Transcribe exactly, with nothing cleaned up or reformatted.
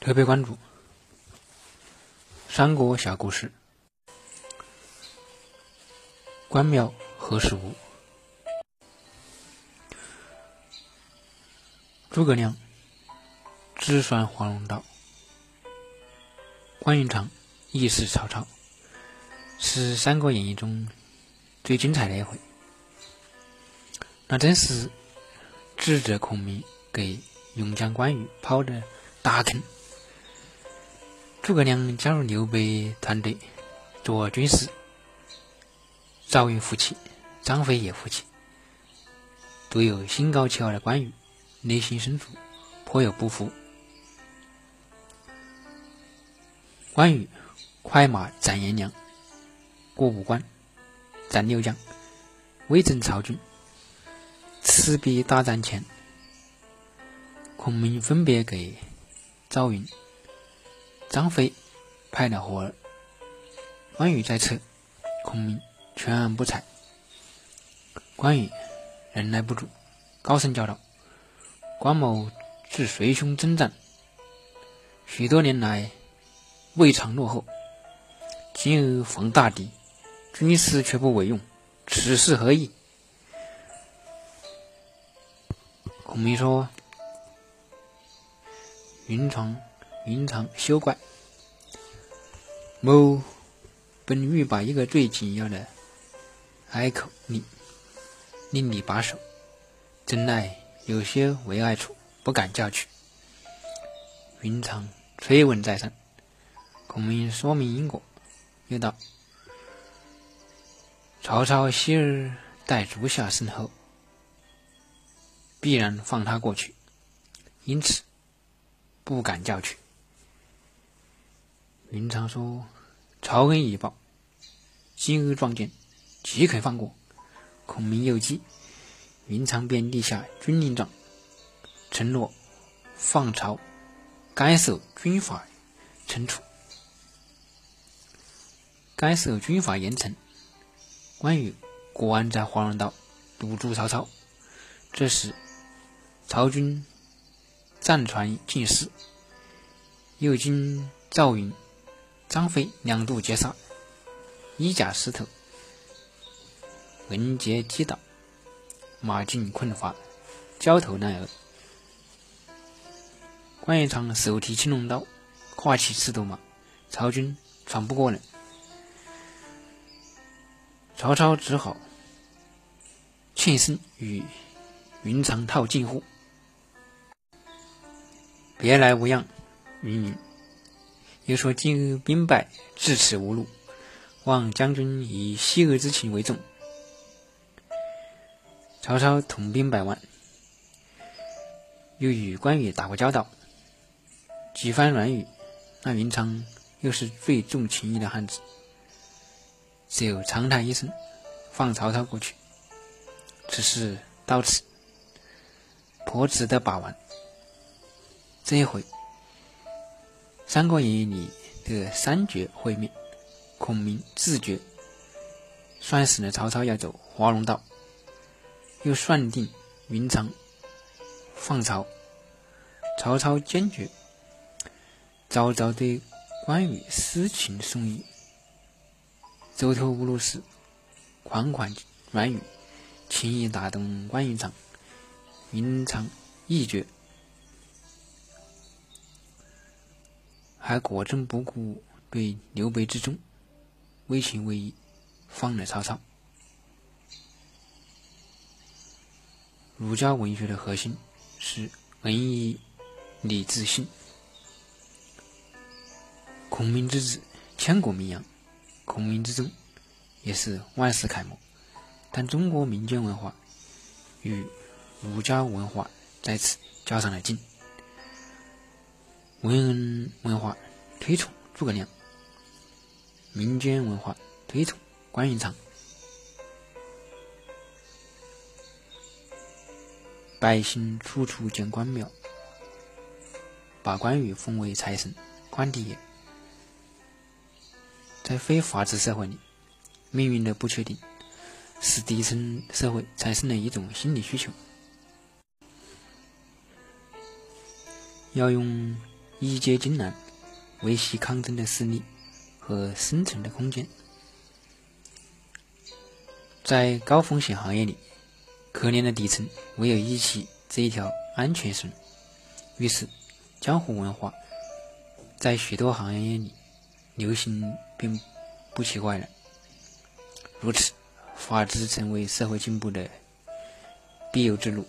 推背关注三国小故事。关庙何时无？诸葛亮直率黄龙道，关云长亦是曹操，是三国演义中最精彩的一回，那真是智者孔明给勇将关羽抛的大坑。诸葛亮加入刘备团队做军师，赵云服气，张飞也服气，独有心高气傲的关羽内心深处颇有不服。关羽快马斩颜良，过五关，斩六将，威震曹军，赤壁大战前，孔明分别给赵云、张飞派了活儿，关羽在侧，孔明全然不睬。关羽忍耐不住，高声叫道：“关某自随兄征战，许多年来未尝落后，今日逢大敌，军师却不委用，此事何意？”孔明说：“云长，云长休怪，某本欲把一个最紧要的隘口令令你把守，真奈有些为爱处，不敢叫去。”云长催问再三，孔明说明因果，又道：“曹操昔日待足下深厚，必然放他过去，因此不敢叫去。”云长说：“曹恩已报，今日撞见，岂肯放过？”孔明又急，云长便立下军令状，承诺放曹，该守军法惩处，该守军法严惩。关羽果然在黄龙道堵住曹操。这时曹军战船尽失，又经赵云、张飞两度截杀，衣甲石头，人杰击倒，马尽困乏，焦头烂额。关云长手提青龙刀，跨骑赤兔马，曹军闯不过来，曹操只好欠身与云长套近乎。别来无恙，云云又说：“今日兵败至此无路，望将军以昔日之情为重。”曹操统兵百万，又与关羽打过交道，几番软语，那云长又是最重情义的汉子，只有长叹一声，放曹操过去。只是到此颇值得把玩。这一回三国演义里的三绝会面，孔明自觉算死了曹操要走华容道，又算定云长放曹，曹操坚决，朝朝对关羽私情送意，走投无路时款款软语，情意打动关云长，云长一绝，还果真不顾对刘备之忠，微情微义放了曹操。儒家文学的核心是仁义礼智信，孔明之子千古名扬，孔明之忠也是万世楷模，但中国民间文化与儒家文化在此较上了劲。文人文化推崇诸葛亮，民间文化推崇关云长，百姓处处建关庙，把关羽奉为财神关帝爷。在非法治社会里，命运的不确定使底层社会产生了一种心理需求，要用一街金南，维系抗争的势力和生存的空间。在高风险行业里，可怜的底层唯有一起这一条安全绳。于是江湖文化在许多行业里流行并不奇怪了。如此，法治成为社会进步的必由之路。